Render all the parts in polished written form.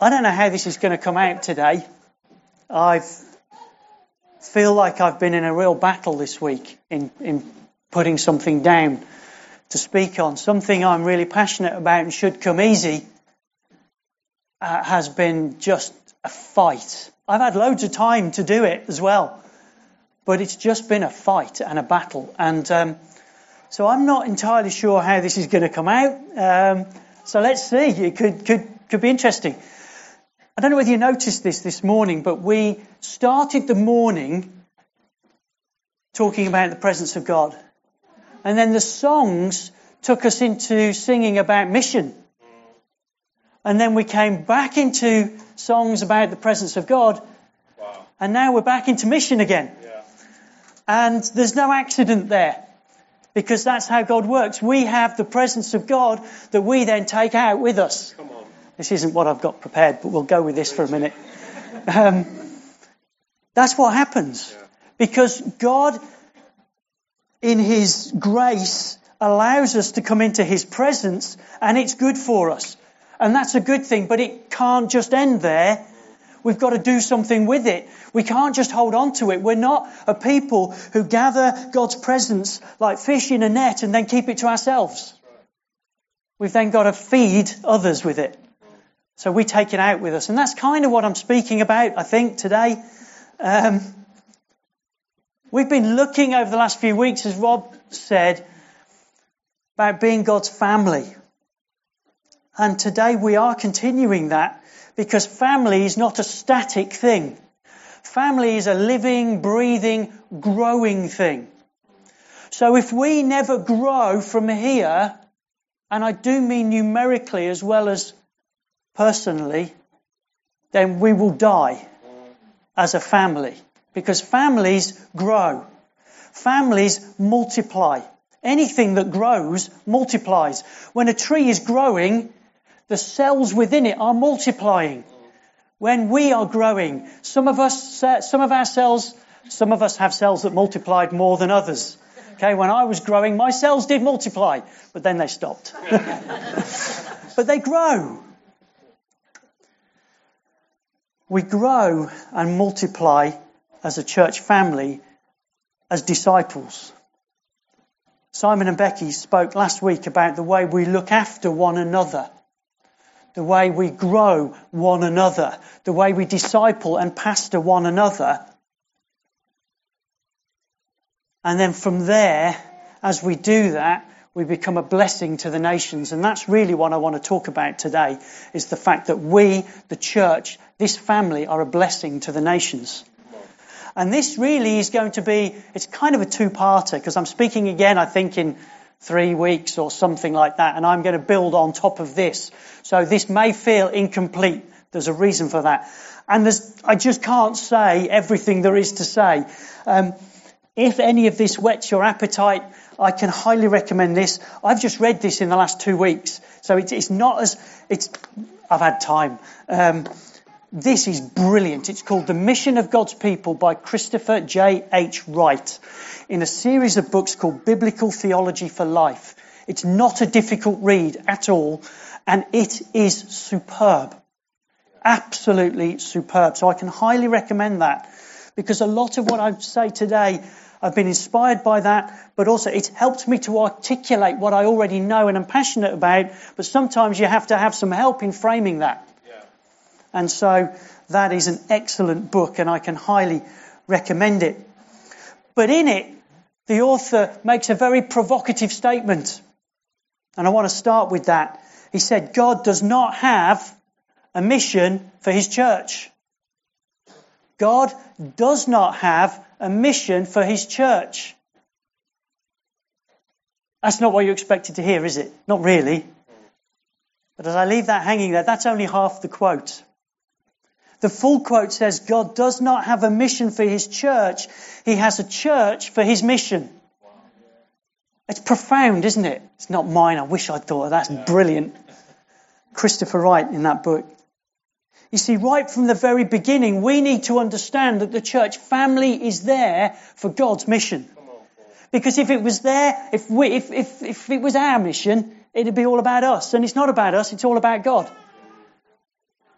I don't know how this is going to come out today. I feel like I've been in a real battle this week in putting something down to speak on. Something I'm really passionate about and should come easy has been just a fight. I've had loads of time to do it as well, but it's just been a fight and a battle. And so I'm not entirely sure how this is going to come out. So let's see. It could be interesting. I don't know whether you noticed this morning, but we started the morning talking about the presence of God. And then the songs took us into singing about mission. And then we came back into songs about the presence of God. Wow. And now we're back into mission again. Yeah. And there's no accident there, because that's how God works. We have the presence of God that we then take out with us. Come on. This isn't what I've got prepared, but we'll go with this for a minute. That's what happens. Yeah. Because God, in his grace, allows us to come into his presence, and it's good for us. And that's a good thing, but it can't just end there. We've got to do something with it. We can't just hold on to it. We're not a people who gather God's presence like fish in a net and then keep it to ourselves. We've then got to feed others with it. So we take it out with us. And that's kind of what I'm speaking about, I think, today. We've been looking over the last few weeks, as Rob said, about being God's family. And today we are continuing that, because family is not a static thing. Family is a living, breathing, growing thing. So if we never grow from here, and I do mean numerically as well as personally, then we will die as a family. Because families grow. Families multiply. Anything that grows multiplies. When a tree is growing, the cells within it are multiplying. When we are growing, some of us have cells that multiplied more than others. Okay, when I was growing, my cells did multiply, but then they stopped. But they grow. We grow and multiply as a church family, as disciples. Simon and Becky spoke last week about the way we look after one another, the way we grow one another, the way we disciple and pastor one another. And then from there, as we do that, we become a blessing to the nations. And that's really what I want to talk about today, is the fact that we, the church, this family, are a blessing to the nations. And this really is going to be, it's kind of a two-parter, because I'm speaking again, I think, in 3 weeks or something like that, and I'm going to build on top of this. So this may feel incomplete. There's a reason for that. And I just can't say everything there is to say. If any of this whets your appetite, I can highly recommend this. I've just read this in the last 2 weeks, so I've had time. This is brilliant. It's called The Mission of God's People by Christopher J.H. Wright, in a series of books called Biblical Theology for Life. It's not a difficult read at all, and it is superb. Absolutely superb. So I can highly recommend that, because a lot of what I say today, I've been inspired by that, but also it's helped me to articulate what I already know and I'm passionate about, but sometimes you have to have some help in framing that. And so that is an excellent book, and I can highly recommend it. But in it, the author makes a very provocative statement, and I want to start with that. He said, God does not have a mission for his church. God does not have a mission for his church. That's not what you expected to hear, is it? Not really. But as I leave that hanging there, that's only half the quote. The full quote says, God does not have a mission for his church. He has a church for his mission. It's profound, isn't it? It's not mine. I wish I'd thought of that. That's brilliant. Christopher Wright in that book. You see, right from the very beginning, we need to understand that the church family is there for God's mission. Because if it was there, if it was our mission, it'd be all about us. And it's not about us, it's all about God.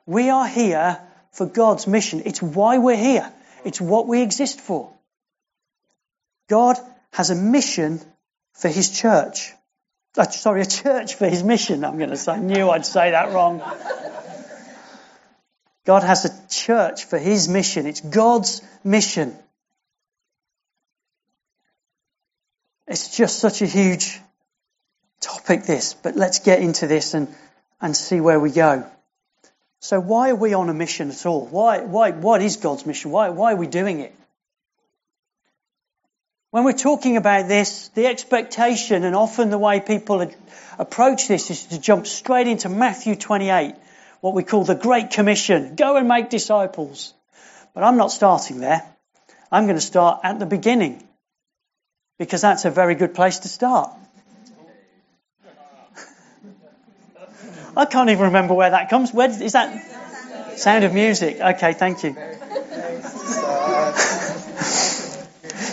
We are here for God's mission. It's why we're here. It's what we exist for. God has a mission for his church. Sorry, a church for his mission, I'm going to say. I knew I'd say that wrong. God has a church for his mission. It's God's mission. It's just such a huge topic, this, but let's get into this and see where we go. So why are we on a mission at all? Why? What is God's mission? Why are we doing it? When we're talking about this, the expectation and often the way people approach this is to jump straight into Matthew 28, what we call the Great Commission. Go and make disciples. But I'm not starting there. I'm going to start at the beginning, because that's a very good place to start. I can't even remember where that comes. Where is that? Sound of Music. Okay, thank you.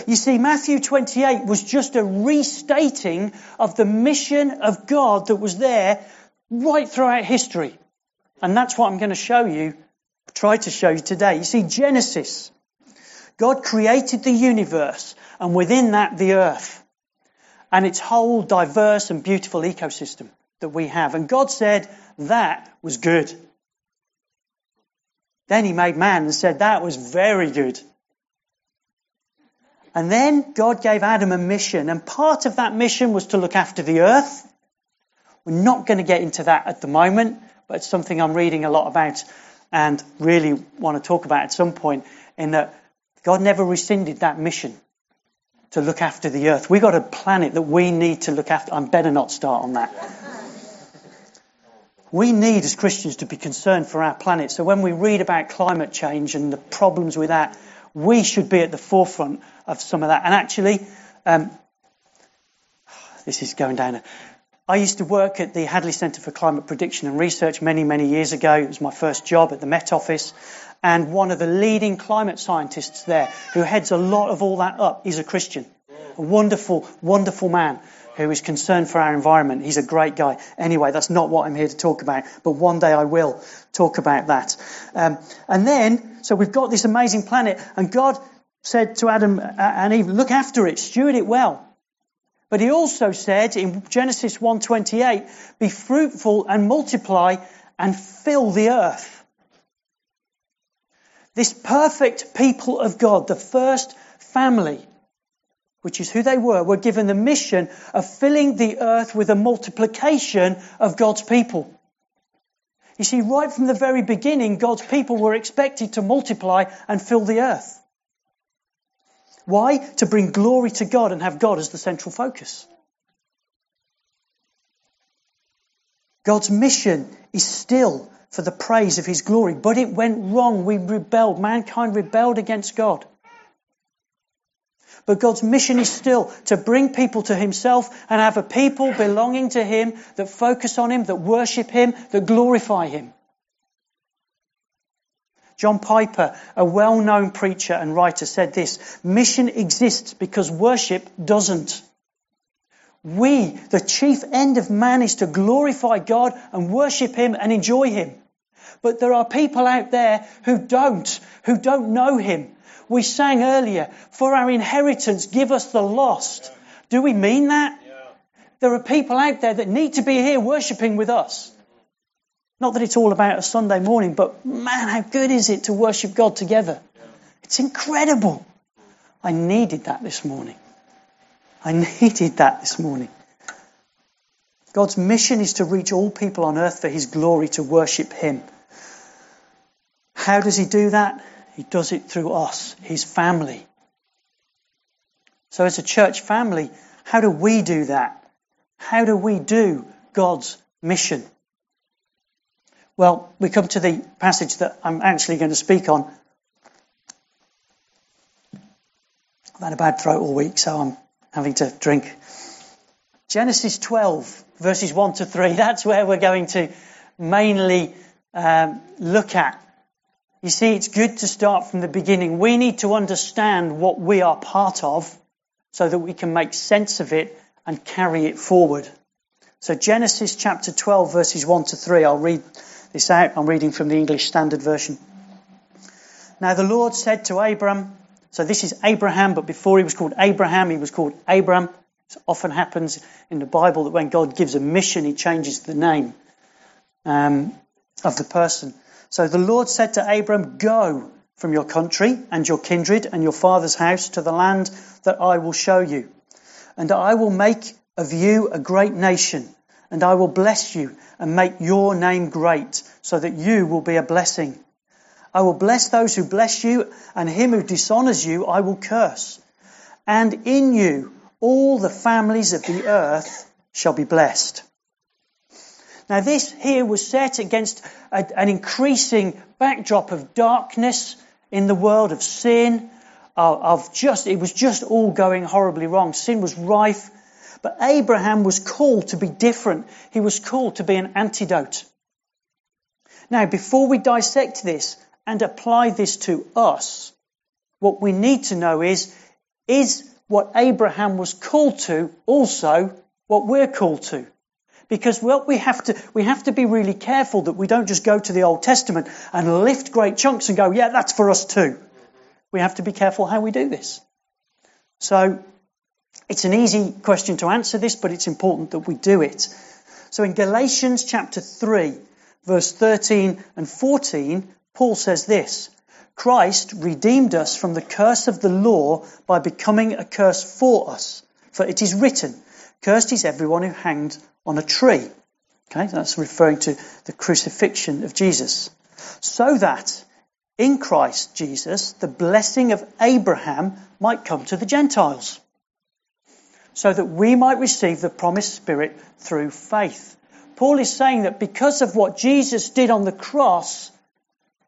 You see, Matthew 28 was just a restating of the mission of God that was there right throughout history. And that's what I'm going to try to show you today. You see, Genesis, God created the universe and within that the earth and its whole diverse and beautiful ecosystem that we have. And God said, that was good. Then he made man and said, that was very good. And then God gave Adam a mission, and part of that mission was to look after the earth. We're not going to get into that at the moment, but it's something I'm reading a lot about and really want to talk about at some point, in that God never rescinded that mission to look after the earth. We've got a planet that we need to look after. I better not start on that. We need, as Christians, to be concerned for our planet. So when we read about climate change and the problems with that, we should be at the forefront of some of that. And actually, this is going down. I used to work at the Hadley Centre for Climate Prediction and Research many, many years ago. It was my first job at the Met Office. And one of the leading climate scientists there, who heads a lot of all that up, is a Christian. A wonderful, wonderful man who is concerned for our environment. He's a great guy. Anyway, that's not what I'm here to talk about, but one day I will talk about that. So we've got this amazing planet, and God said to Adam and Eve, look after it, steward it well. But he also said in Genesis 1:28, be fruitful and multiply and fill the earth. This perfect people of God, the first family, which is who they were given the mission of filling the earth with a multiplication of God's people. You see, right from the very beginning, God's people were expected to multiply and fill the earth. Why? To bring glory to God and have God as the central focus. God's mission is still for the praise of his glory, but it went wrong. We rebelled. Mankind rebelled against God. But God's mission is still to bring people to himself and have a people belonging to him that focus on him, that worship him, that glorify him. John Piper, a well-known preacher and writer, said this: mission exists because worship doesn't. We, the chief end of man, is to glorify God and worship him and enjoy him. But there are people out there who don't know him. We sang earlier, for our inheritance, give us the lost. Do we mean that? Yeah. There are people out there that need to be here worshipping with us. Not that it's all about a Sunday morning, but man, how good is it to worship God together? Yeah. It's incredible. I needed that this morning. God's mission is to reach all people on earth for his glory, to worship him. How does he do that? He does it through us, his family. So as a church family, how do we do that? How do we do God's mission? Well, we come to the passage that I'm actually going to speak on. I've had a bad throat all week, so I'm having to drink. Genesis 12, verses 1 to 3. That's where we're going to mainly look at. You see, it's good to start from the beginning. We need to understand what we are part of so that we can make sense of it and carry it forward. So Genesis chapter 12, verses 1 to 3, I'll read this out. I'm reading from the English Standard Version. Now the Lord said to Abram, so this is Abraham, but before he was called Abraham, he was called Abram. It often happens in the Bible that when God gives a mission, he changes the name of the person. So the Lord said to Abram, go from your country and your kindred and your father's house to the land that I will show you. And I will make of you a great nation, and I will bless you and make your name great, so that you will be a blessing. I will bless those who bless you, and him who dishonors you I will curse. And in you all the families of the earth shall be blessed. Now this here was set against an increasing backdrop of darkness in the world, of sin, it was just all going horribly wrong. Sin was rife. But Abraham was called to be different. He was called to be an antidote. Now, before we dissect this and apply this to us, what we need to know is what Abraham was called to also what we're called to? Because what we have to be really careful that we don't just go to the Old Testament and lift great chunks and go, yeah, that's for us too. We have to be careful how we do this. So it's an easy question to answer this, but it's important that we do it. So in Galatians chapter 3, verse 13 and 14, Paul says this, Christ redeemed us from the curse of the law by becoming a curse for us. For it is written, cursed is everyone who hanged on a tree. Okay, that's referring to the crucifixion of Jesus. So that in Christ Jesus, the blessing of Abraham might come to the Gentiles, so that we might receive the promised Spirit through faith. Paul is saying that because of what Jesus did on the cross,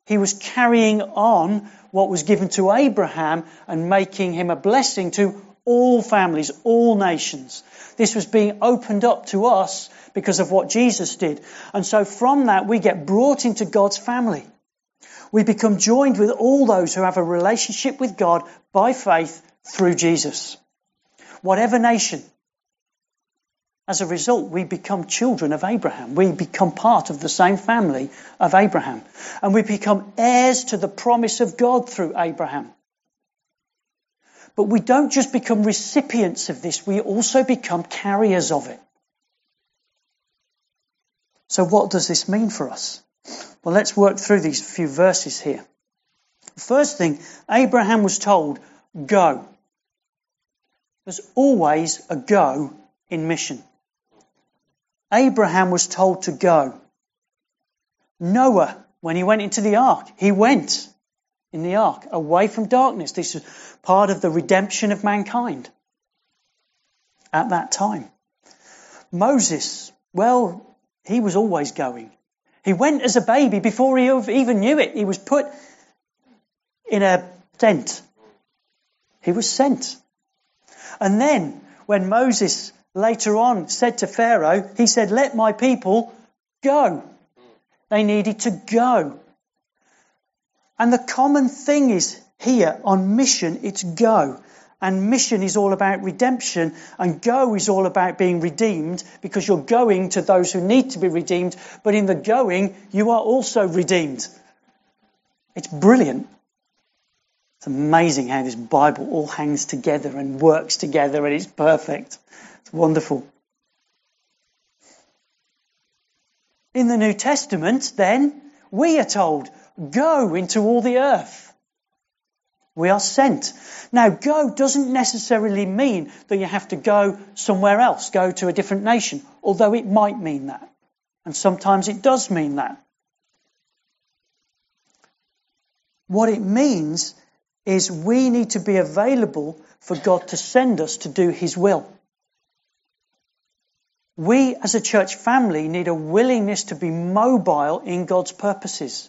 he was carrying on what was given to Abraham and making him a blessing to all families, all nations. This was being opened up to us because of what Jesus did. And so from that, we get brought into God's family. We become joined with all those who have a relationship with God by faith through Jesus. Whatever nation. As a result, we become children of Abraham. We become part of the same family of Abraham. And we become heirs to the promise of God through Abraham. But we don't just become recipients of this, we also become carriers of it. So what does this mean for us? Well, let's work through these few verses here. First thing, Abraham was told, go. There's always a go in mission. Abraham was told to go. Noah, when he went into the ark, he went in the ark, away from darkness. This is part of the redemption of mankind at that time. Moses, well, he was always going. He went as a baby before he even knew it. He was put in a tent. He was sent. And then when Moses later on said to Pharaoh, he said, let my people go. They needed to go. And the common thing is here on mission, it's go. And mission is all about redemption, and go is all about being redeemed, because you're going to those who need to be redeemed, but in the going, you are also redeemed. It's brilliant. It's amazing how this Bible all hangs together and works together, and it's perfect. It's wonderful. In the New Testament, then, we are told, go into all the earth. We are sent. Now, go doesn't necessarily mean that you have to go somewhere else, go to a different nation, although it might mean that. And sometimes it does mean that. What it means is we need to be available for God to send us to do his will. We as a church family need a willingness to be mobile in God's purposes.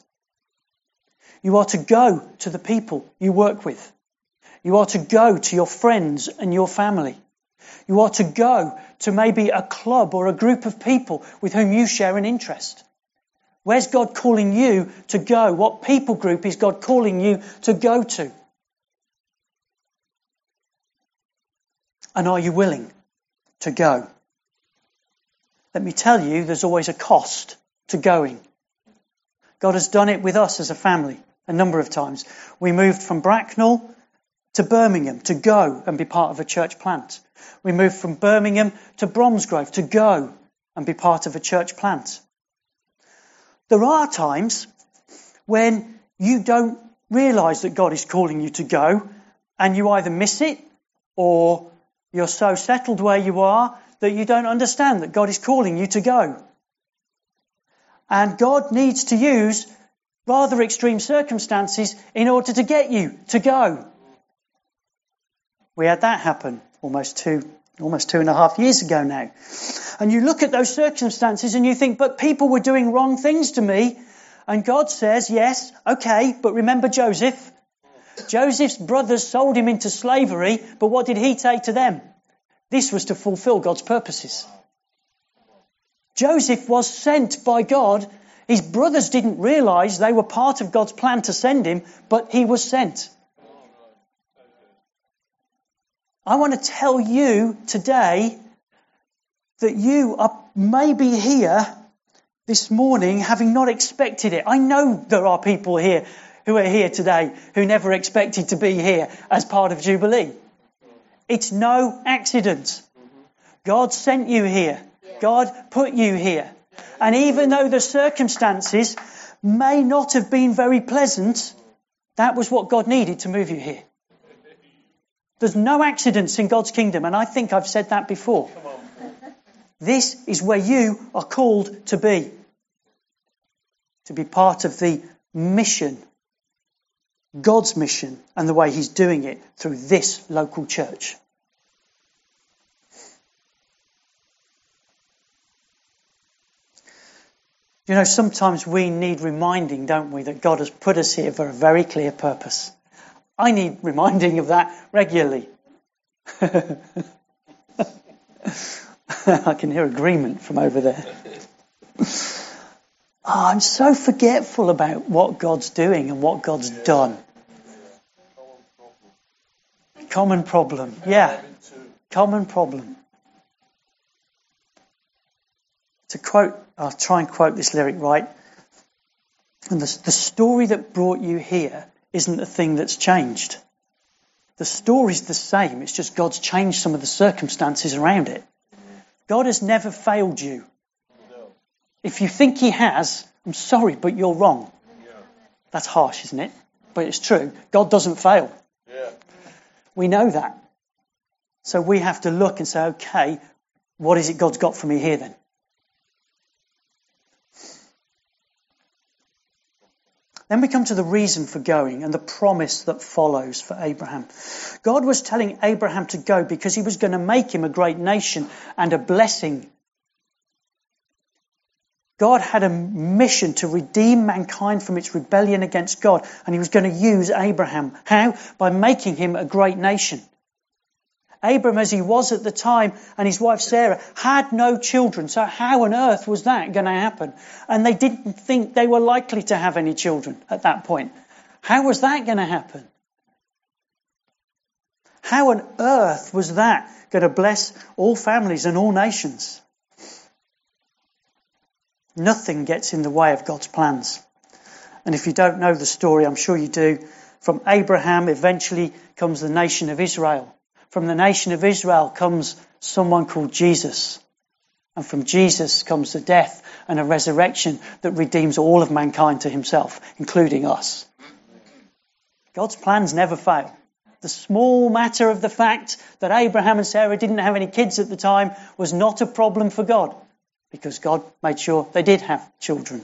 You are to go to the people you work with. You are to go to your friends and your family. You are to go to maybe a club or a group of people with whom you share an interest. Where's God calling you to go? What people group is God calling you to go to? And are you willing to go? Let me tell you, there's always a cost to going. God has done it with us as a family a number of times. We moved from Bracknell to Birmingham to go and be part of a church plant. We moved from Birmingham to Bromsgrove to go and be part of a church plant. There are times when you don't realise that God is calling you to go, and you either miss it or you're so settled where you are that you don't understand that God is calling you to go. And God needs to use rather extreme circumstances in order to get you to go. We had that happen almost two and a half years ago now. And you look at those circumstances and you think, but people were doing wrong things to me. And God says, yes, okay, but remember Joseph. Joseph's brothers sold him into slavery, but what did he take to them? This was to fulfill God's purposes. Joseph was sent by God. His brothers didn't realise they were part of God's plan to send him, but he was sent. I want to tell you today that you are maybe here this morning having not expected it. I know there are people here who are here today who never expected to be here as part of Jubilee. It's no accident. God sent you here. God put you here. And even though the circumstances may not have been very pleasant, that was what God needed to move you here. There's no accidents in God's kingdom, and I think I've said that before. This is where you are called to be part of the mission, God's mission, and the way he's doing it through this local church. You know, sometimes we need reminding, don't we, that God has put us here for a very clear purpose. I need reminding of that regularly. I can hear agreement from over there. Oh, I'm so forgetful about what God's doing and what God's done. Common problem. Yeah. Common problem. To quote, I'll try and quote this lyric right. And the story that brought you here isn't the thing that's changed. The story's the same. It's just God's changed some of the circumstances around it. God has never failed you. No. If you think he has, I'm sorry, but you're wrong. Yeah. That's harsh, isn't it? But it's true. God doesn't fail. Yeah. We know that. So we have to look and say, okay, what is it God's got for me here then? Then we come to the reason for going and the promise that follows for Abraham. God was telling Abraham to go because he was going to make him a great nation and a blessing. God had a mission to redeem mankind from its rebellion against God, and he was going to use Abraham. How? By making him a great nation. Abraham, as he was at the time, and his wife Sarah, had no children. So how on earth was that going to happen? And they didn't think they were likely to have any children at that point. How was that going to happen? How on earth was that going to bless all families and all nations? Nothing gets in the way of God's plans. And if you don't know the story, I'm sure you do. From Abraham eventually comes the nation of Israel. From the nation of Israel comes someone called Jesus. And from Jesus comes the death and a resurrection that redeems all of mankind to himself, including us. God's plans never fail. The small matter of the fact that Abraham and Sarah didn't have any kids at the time was not a problem for God, because God made sure they did have children.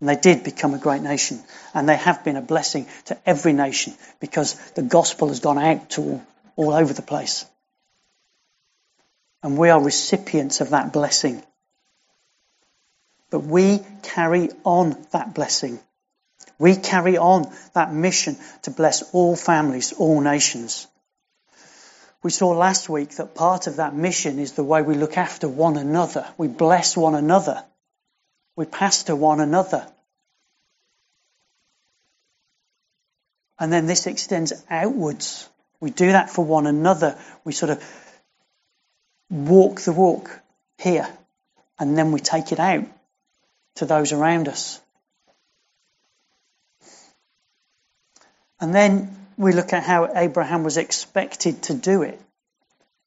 And they did become a great nation. And they have been a blessing to every nation because the gospel has gone out to all over the place. And we are recipients of that blessing. But we carry on that blessing. We carry on that mission to bless all families, all nations. We saw last week that part of that mission is the way we look after one another. We bless one another. We pastor one another. And then this extends outwards. We do that for one another. We sort of walk the walk here, and then we take it out to those around us. And then we look at how Abraham was expected to do it.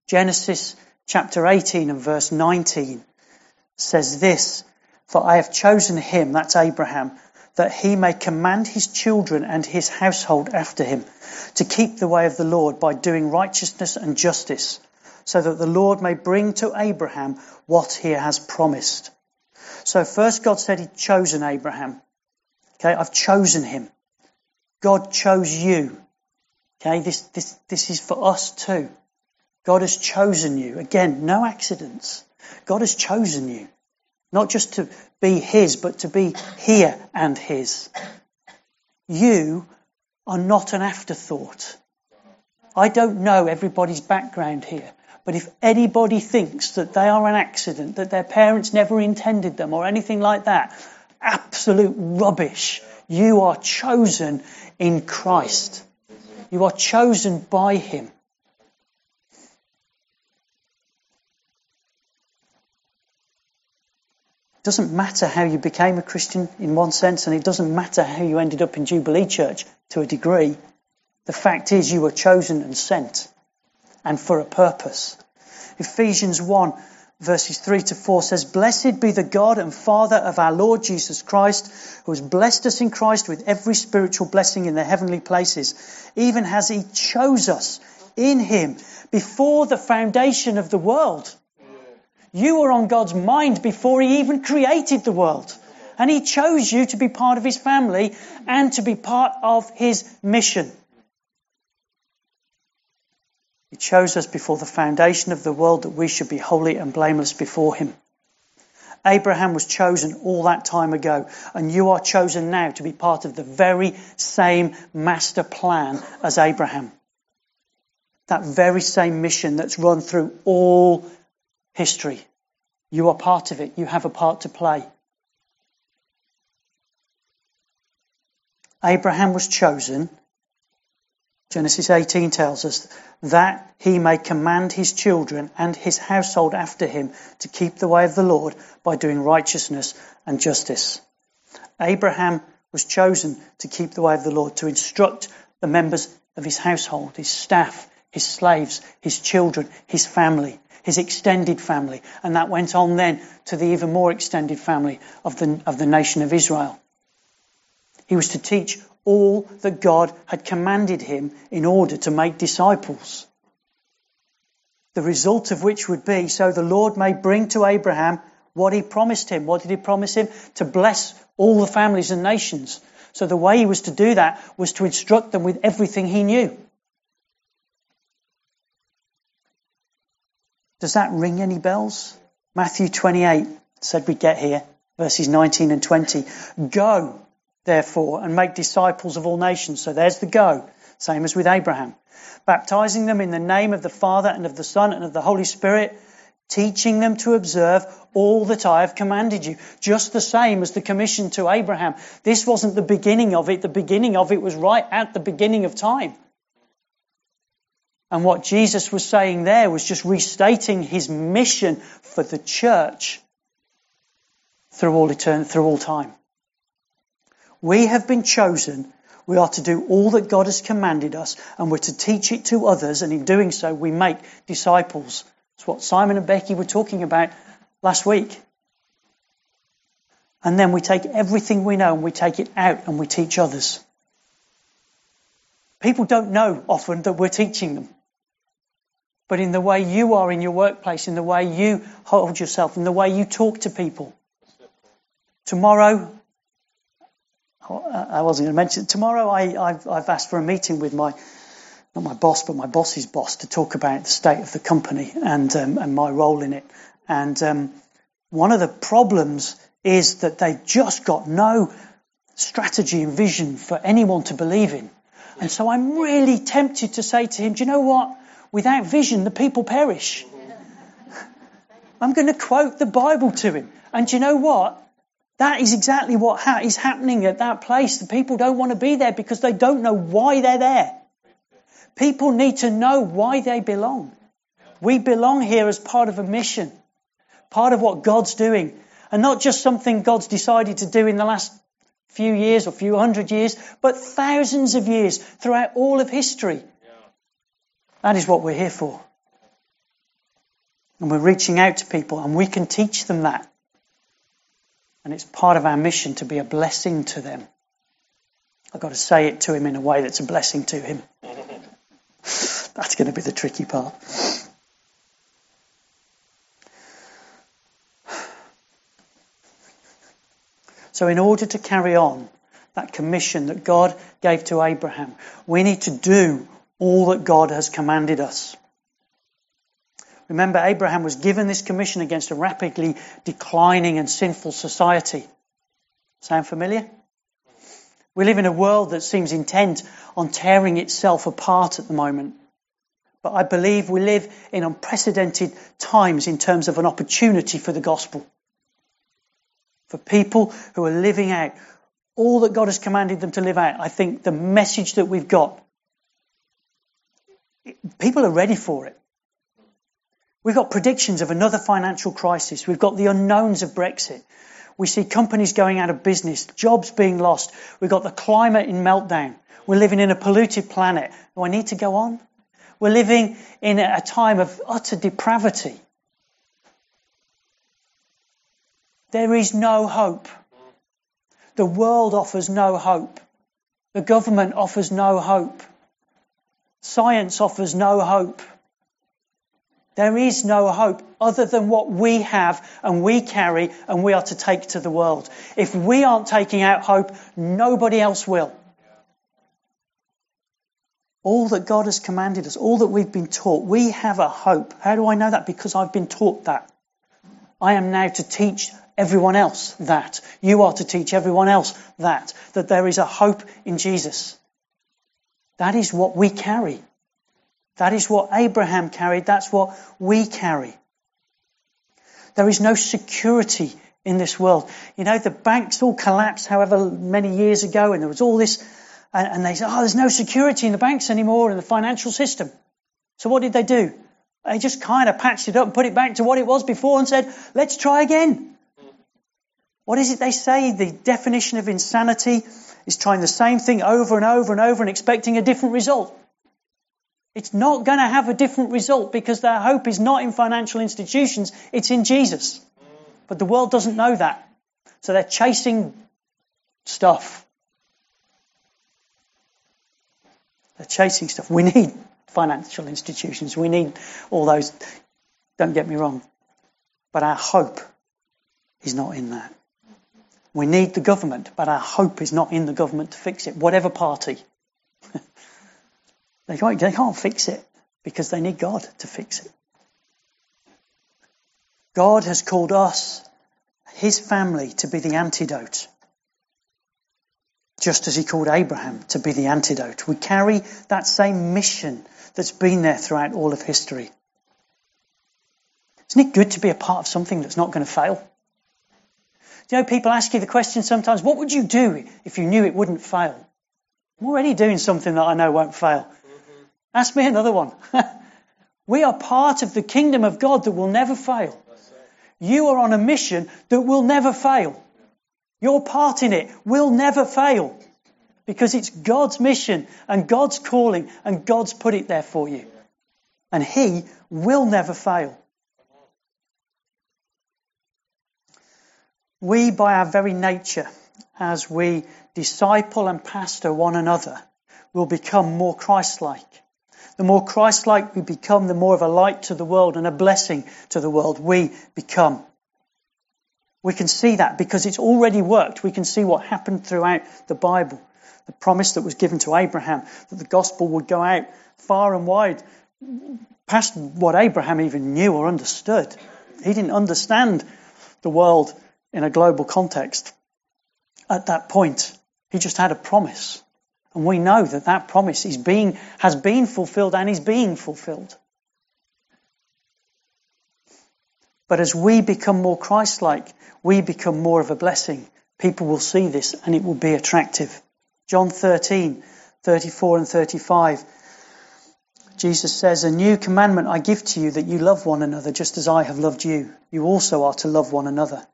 Genesis chapter 18 and verse 19 says this, "For I have chosen him," that's Abraham, "that he may command his children and his household after him to keep the way of the Lord by doing righteousness and justice, so that the Lord may bring to Abraham what he has promised." So first God said he'd chosen Abraham. Okay, I've chosen him. God chose you. Okay, this is for us too. God has chosen you. Again, no accidents. God has chosen you. Not just to be his, but to be here and his. You are not an afterthought. I don't know everybody's background here, but if anybody thinks that they are an accident, that their parents never intended them or anything like that, absolute rubbish. You are chosen in Christ. You are chosen by him. It doesn't matter how you became a Christian in one sense, and it doesn't matter how you ended up in Jubilee Church to a degree. The fact is you were chosen and sent, and for a purpose. Ephesians 1 verses 3 to 4 says, "Blessed be the God and Father of our Lord Jesus Christ, who has blessed us in Christ with every spiritual blessing in the heavenly places, even as he chose us in him before the foundation of the world." You were on God's mind before he even created the world. And he chose you to be part of his family and to be part of his mission. He chose us before the foundation of the world that we should be holy and blameless before him. Abraham was chosen all that time ago, and you are chosen now to be part of the very same master plan as Abraham. That very same mission that's run through all history. You are part of it. You have a part to play. Abraham was chosen, Genesis 18 tells us, that he may command his children and his household after him to keep the way of the Lord by doing righteousness and justice. Abraham was chosen to keep the way of the Lord, to instruct the members of his household, his staff, his slaves, his children, his family, his extended family, and that went on then to the even more extended family of the nation of Israel. He was to teach all that God had commanded him in order to make disciples. The result of which would be, so the Lord may bring to Abraham what he promised him. What did he promise him? To bless all the families and nations. So the way he was to do that was to instruct them with everything he knew. Does that ring any bells? Matthew 28 said we'd get here, verses 19 and 20. "Go, therefore, and make disciples of all nations." So there's the go, same as with Abraham. "Baptizing them in the name of the Father and of the Son and of the Holy Spirit, teaching them to observe all that I have commanded you." Just the same as the commission to Abraham. This wasn't the beginning of it. The beginning of it was right at the beginning of time. And what Jesus was saying there was just restating his mission for the church through all eternity, through all time. We have been chosen. We are to do all that God has commanded us, and we're to teach it to others. And in doing so, we make disciples. It's what Simon and Becky were talking about last week. And then we take everything we know and we take it out and we teach others. People don't know often that we're teaching them. But in the way you are in your workplace, in the way you hold yourself, in the way you talk to people. Tomorrow, I wasn't going to mention it. Tomorrow I've asked for a meeting with my boss's boss to talk about the state of the company and my role in it. And one of the problems is that they've just got no strategy and vision for anyone to believe in. And so I'm really tempted to say to him, "Do you know what? Without vision, the people perish." I'm going to quote the Bible to him. And do you know what? That is exactly what is happening at that place. The people don't want to be there because they don't know why they're there. People need to know why they belong. We belong here as part of a mission, part of what God's doing, and not just something God's decided to do in the last few years or few hundred years, but thousands of years throughout all of history. That is what we're here for. And we're reaching out to people, and we can teach them that. And it's part of our mission to be a blessing to them. I've got to say it to him in a way that's a blessing to him. That's going to be the tricky part. So in order to carry on that commission that God gave to Abraham, we need to do all that God has commanded us. Remember, Abraham was given this commission against a rapidly declining and sinful society. Sound familiar? We live in a world that seems intent on tearing itself apart at the moment. But I believe we live in unprecedented times in terms of an opportunity for the gospel. For people who are living out all that God has commanded them to live out, I think the message that we've got, people are ready for it. We've got predictions of another financial crisis. We've got the unknowns of Brexit. We see companies going out of business, jobs being lost. We've got the climate in meltdown. We're living in a polluted planet. Do I need to go on? We're living in a time of utter depravity. There is no hope. The world offers no hope. The government offers no hope. Science offers no hope. There is no hope other than what we have and we carry and we are to take to the world. If we aren't taking out hope, nobody else will. All that God has commanded us, all that we've been taught, we have a hope. How do I know that? Because I've been taught that. I am now to teach everyone else that. You are to teach everyone else that there is a hope in Jesus. That is what we carry. That is what Abraham carried. That's what we carry. There is no security in this world. You know, the banks all collapsed however many years ago, and there was all this, and they said, oh, there's no security in the banks anymore and the financial system. So what did they do? They just kind of patched it up and put it back to what it was before and said, let's try again. What is it they say? The definition of insanity is trying the same thing over and over and over and expecting a different result. It's not going to have a different result because their hope is not in financial institutions, it's in Jesus. But the world doesn't know that. So they're chasing stuff. We need financial institutions. We need all those. Don't get me wrong. But our hope is not in that. We need the government, but our hope is not in the government to fix it, whatever party. They can't fix it because they need God to fix it. God has called us, his family, to be the antidote. Just as he called Abraham to be the antidote. We carry that same mission that's been there throughout all of history. Isn't it good to be a part of something that's not going to fail? Do you know, people ask you the question sometimes, what would you do if you knew it wouldn't fail? I'm already doing something that I know won't fail. Ask me another one. We are part of the kingdom of God that will never fail. You are on a mission that will never fail. Your part in it will never fail because it's God's mission and God's calling and God's put it there for you. And he will never fail. We, by our very nature, as we disciple and pastor one another, will become more Christ-like. The more Christ-like we become, the more of a light to the world and a blessing to the world we become. We can see that because it's already worked. We can see what happened throughout the Bible. The promise that was given to Abraham, that the gospel would go out far and wide, past what Abraham even knew or understood. He didn't understand the world in a global context at that point. He just had a promise. And we know that that promise has been fulfilled and is being fulfilled. But as we become more Christ-like, we become more of a blessing. People will see this and it will be attractive. John 13, 34 and 35. Jesus says, "A new commandment I give to you, that you love one another just as I have loved you. You also are to love one another.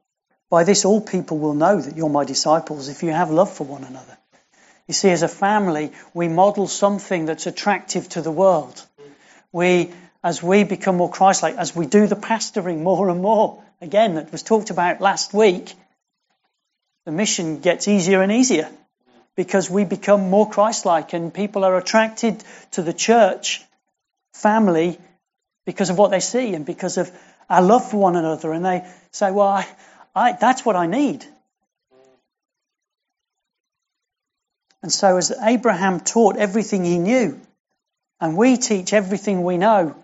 By this all people will know that you're my disciples if you have love for one another. You see, as a family, we model something that's attractive to the world. As we become more Christ-like, as we do the pastoring more and more, again, that was talked about last week, the mission gets easier and easier because we become more Christ-like, and people are attracted to the church family because of what they see and because of our love for one another. And they say, well, I that's what I need. And so as Abraham taught everything he knew, and we teach everything we know,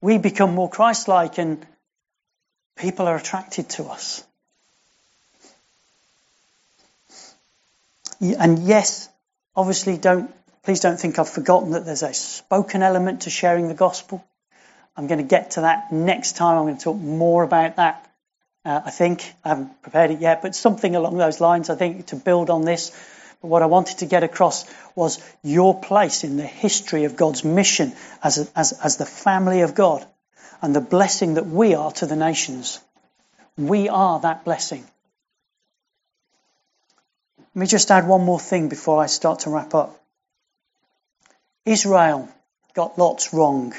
we become more Christ-like, and people are attracted to us. And yes, obviously, please don't think I've forgotten that there's a spoken element to sharing the gospel. I'm going to get to that next time. I'm going to talk more about that. I think, I haven't prepared it yet, but something along those lines, I think, to build on this. But what I wanted to get across was your place in the history of God's mission as the family of God, and the blessing that we are to the nations. We are that blessing. Let me just add one more thing before I start to wrap up. Israel got lots wrong,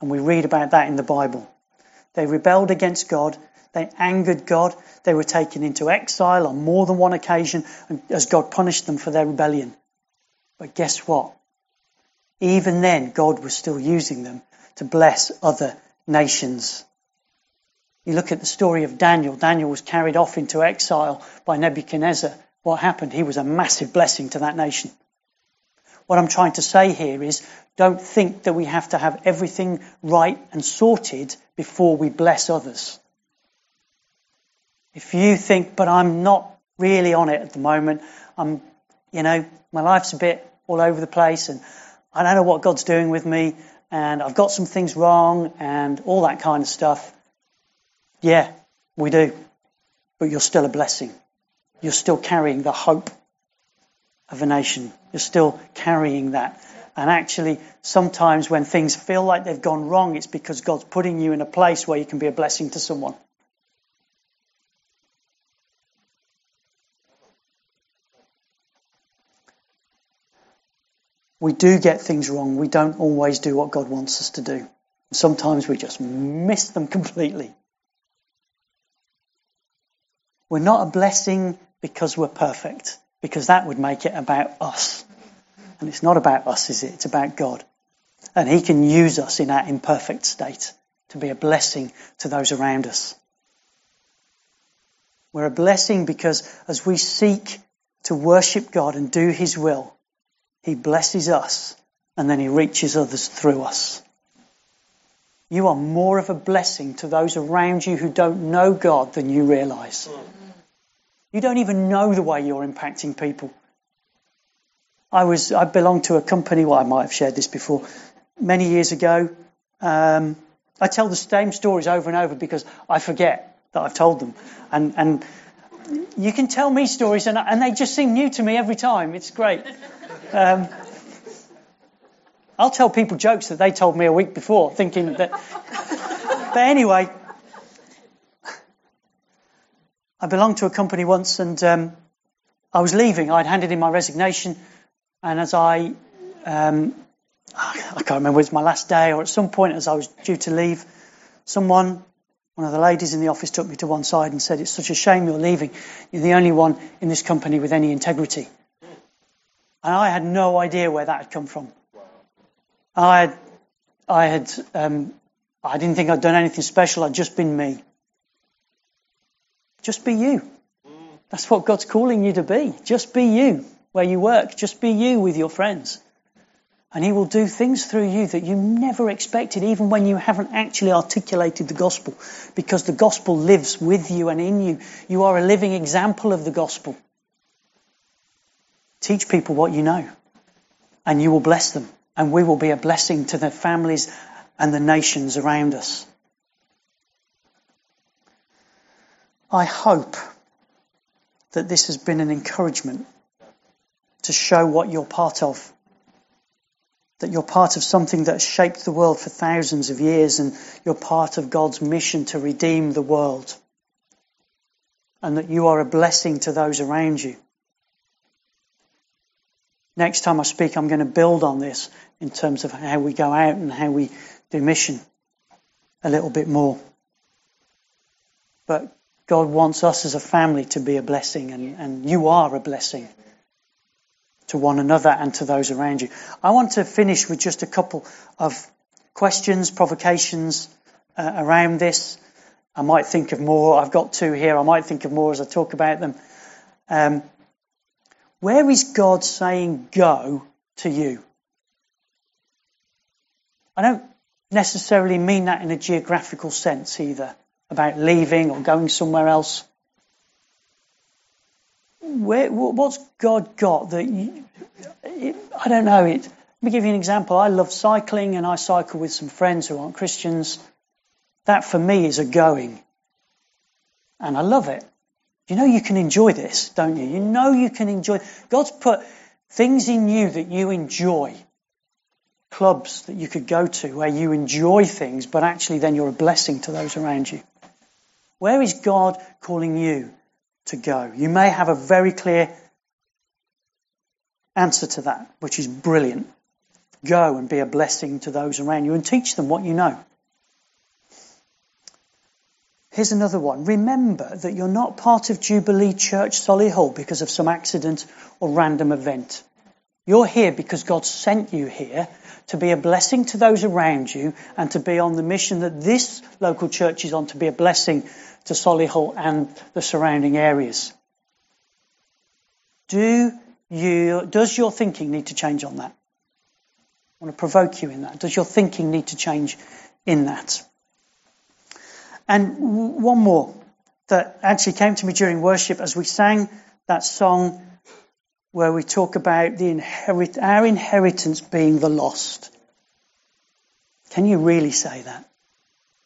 and we read about that in the Bible. They rebelled against God. They angered God. They were taken into exile on more than one occasion as God punished them for their rebellion. But guess what? Even then, God was still using them to bless other nations. You look at the story of Daniel. Daniel was carried off into exile by Nebuchadnezzar. What happened? He was a massive blessing to that nation. What I'm trying to say here is, don't think that we have to have everything right and sorted before we bless others. If you think, but I'm not really on it at the moment, my life's a bit all over the place, and I don't know what God's doing with me, and I've got some things wrong, and all that kind of stuff. Yeah, we do. But you're still a blessing. You're still carrying the hope of a nation. You're still carrying that. And actually, sometimes when things feel like they've gone wrong, it's because God's putting you in a place where you can be a blessing to someone. We do get things wrong. We don't always do what God wants us to do. Sometimes we just miss them completely. We're not a blessing because we're perfect, because that would make it about us. And it's not about us, is it? It's about God. And he can use us in our imperfect state to be a blessing to those around us. We're a blessing because as we seek to worship God and do his will, he blesses us, and then he reaches others through us. You are more of a blessing to those around you who don't know God than you realise. You don't even know the way you're impacting people. I belonged to a company, well, I might have shared this before, many years ago. I tell the same stories over and over because I forget that I've told them. And you can tell me stories, and they just seem new to me every time. It's great. I'll tell people jokes that they told me a week before, thinking that... But anyway, I belonged to a company once, and I was leaving. I'd handed in my resignation, and as I can't remember if it was my last day or at some point as I was due to leave, one of the ladies in the office took me to one side and said, "It's such a shame you're leaving. You're the only one in this company with any integrity." And I had no idea where that had come from. Wow. I didn't think I'd done anything special. I'd just been me. Just be you. That's what God's calling you to be. Just be you where you work. Just be you with your friends. And he will do things through you that you never expected, even when you haven't actually articulated the gospel, because the gospel lives with you and in you. You are a living example of the gospel. Teach people what you know, and you will bless them, and we will be a blessing to the families and the nations around us. I hope that this has been an encouragement to show what you're part of, that you're part of something that has shaped the world for thousands of years, and you're part of God's mission to redeem the world. and that you are a blessing to those around you. Next time I speak, I'm going to build on this in terms of how we go out and how we do mission a little bit more. But God wants us as a family to be a blessing, and you are a blessing to one another and to those around you. I want to finish with just a couple of questions, provocations around this. I might think of more. I've got two here. I might think of more as I talk about them. Where is God saying go to you? I don't necessarily mean that in a geographical sense either, about leaving or going somewhere else. What's God got that you... I don't know. Let me give you an example. I love cycling, and I cycle with some friends who aren't Christians. That for me is a going. And I love it. You know you can enjoy this, don't you? You know you can enjoy. God's put things in you that you enjoy. Clubs that you could go to where you enjoy things, but actually then you're a blessing to those around you. Where is God calling you to go? You may have a very clear answer to that, which is brilliant. Go and be a blessing to those around you and teach them what you know. Here's another one. Remember that you're not part of Jubilee Church Solihull because of some accident or random event. You're here because God sent you here to be a blessing to those around you and to be on the mission that this local church is on, to be a blessing to Solihull and the surrounding areas. Does your thinking need to change on that? I want to provoke you in that. Does your thinking need to change in that? And one more that actually came to me during worship as we sang that song where we talk about the our inheritance being the lost. Can you really say that?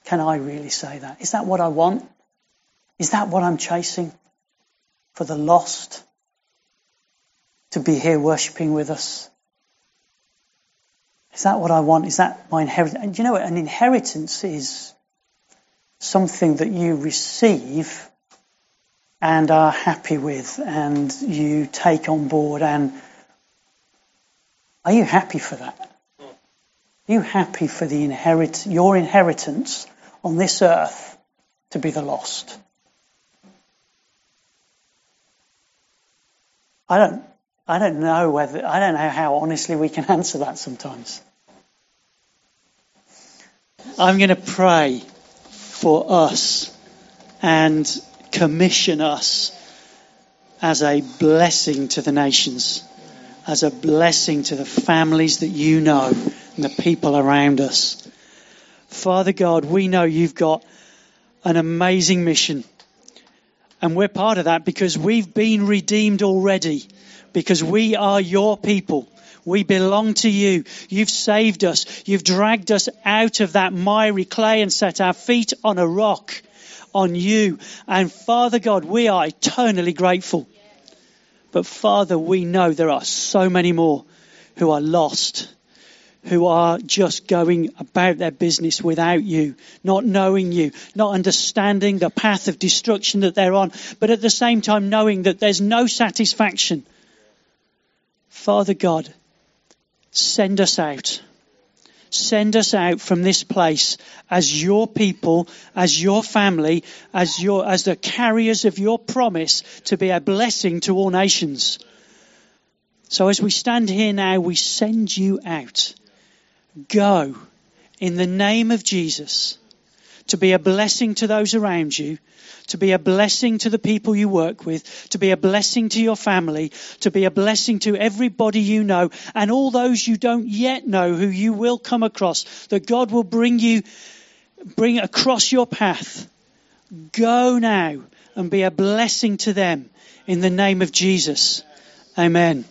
Can I really say that? Is that what I want? Is that what I'm chasing? For the lost to be here worshipping with us? Is that what I want? Is that my inheritance? And you know what? An inheritance is something that you receive and are happy with and you take on board. And are you happy for that? Are you happy for the your inheritance on this earth to be the lost? I don't know how honestly we can answer that sometimes. I'm going to pray for us and commission us as a blessing to the nations, as a blessing to the families that you know and the people around us. Father God, we know you've got an amazing mission, and we're part of that because we've been redeemed already, because we are your people. We belong to you. You've saved us. You've dragged us out of that miry clay and set our feet on a rock, on you. And Father God, we are eternally grateful. But Father, we know there are so many more who are lost, who are just going about their business without you, not knowing you, not understanding the path of destruction that they're on, but at the same time knowing that there's no satisfaction. Father God, send us out. Send us out from this place as your people, as your family, as the carriers of your promise to be a blessing to all nations. So as we stand here now, we send you out. Go in the name of Jesus to be a blessing to those around you, to be a blessing to the people you work with, to be a blessing to your family, to be a blessing to everybody you know, and all those you don't yet know who you will come across, that God will bring across your path. Go now and be a blessing to them in the name of Jesus. Amen.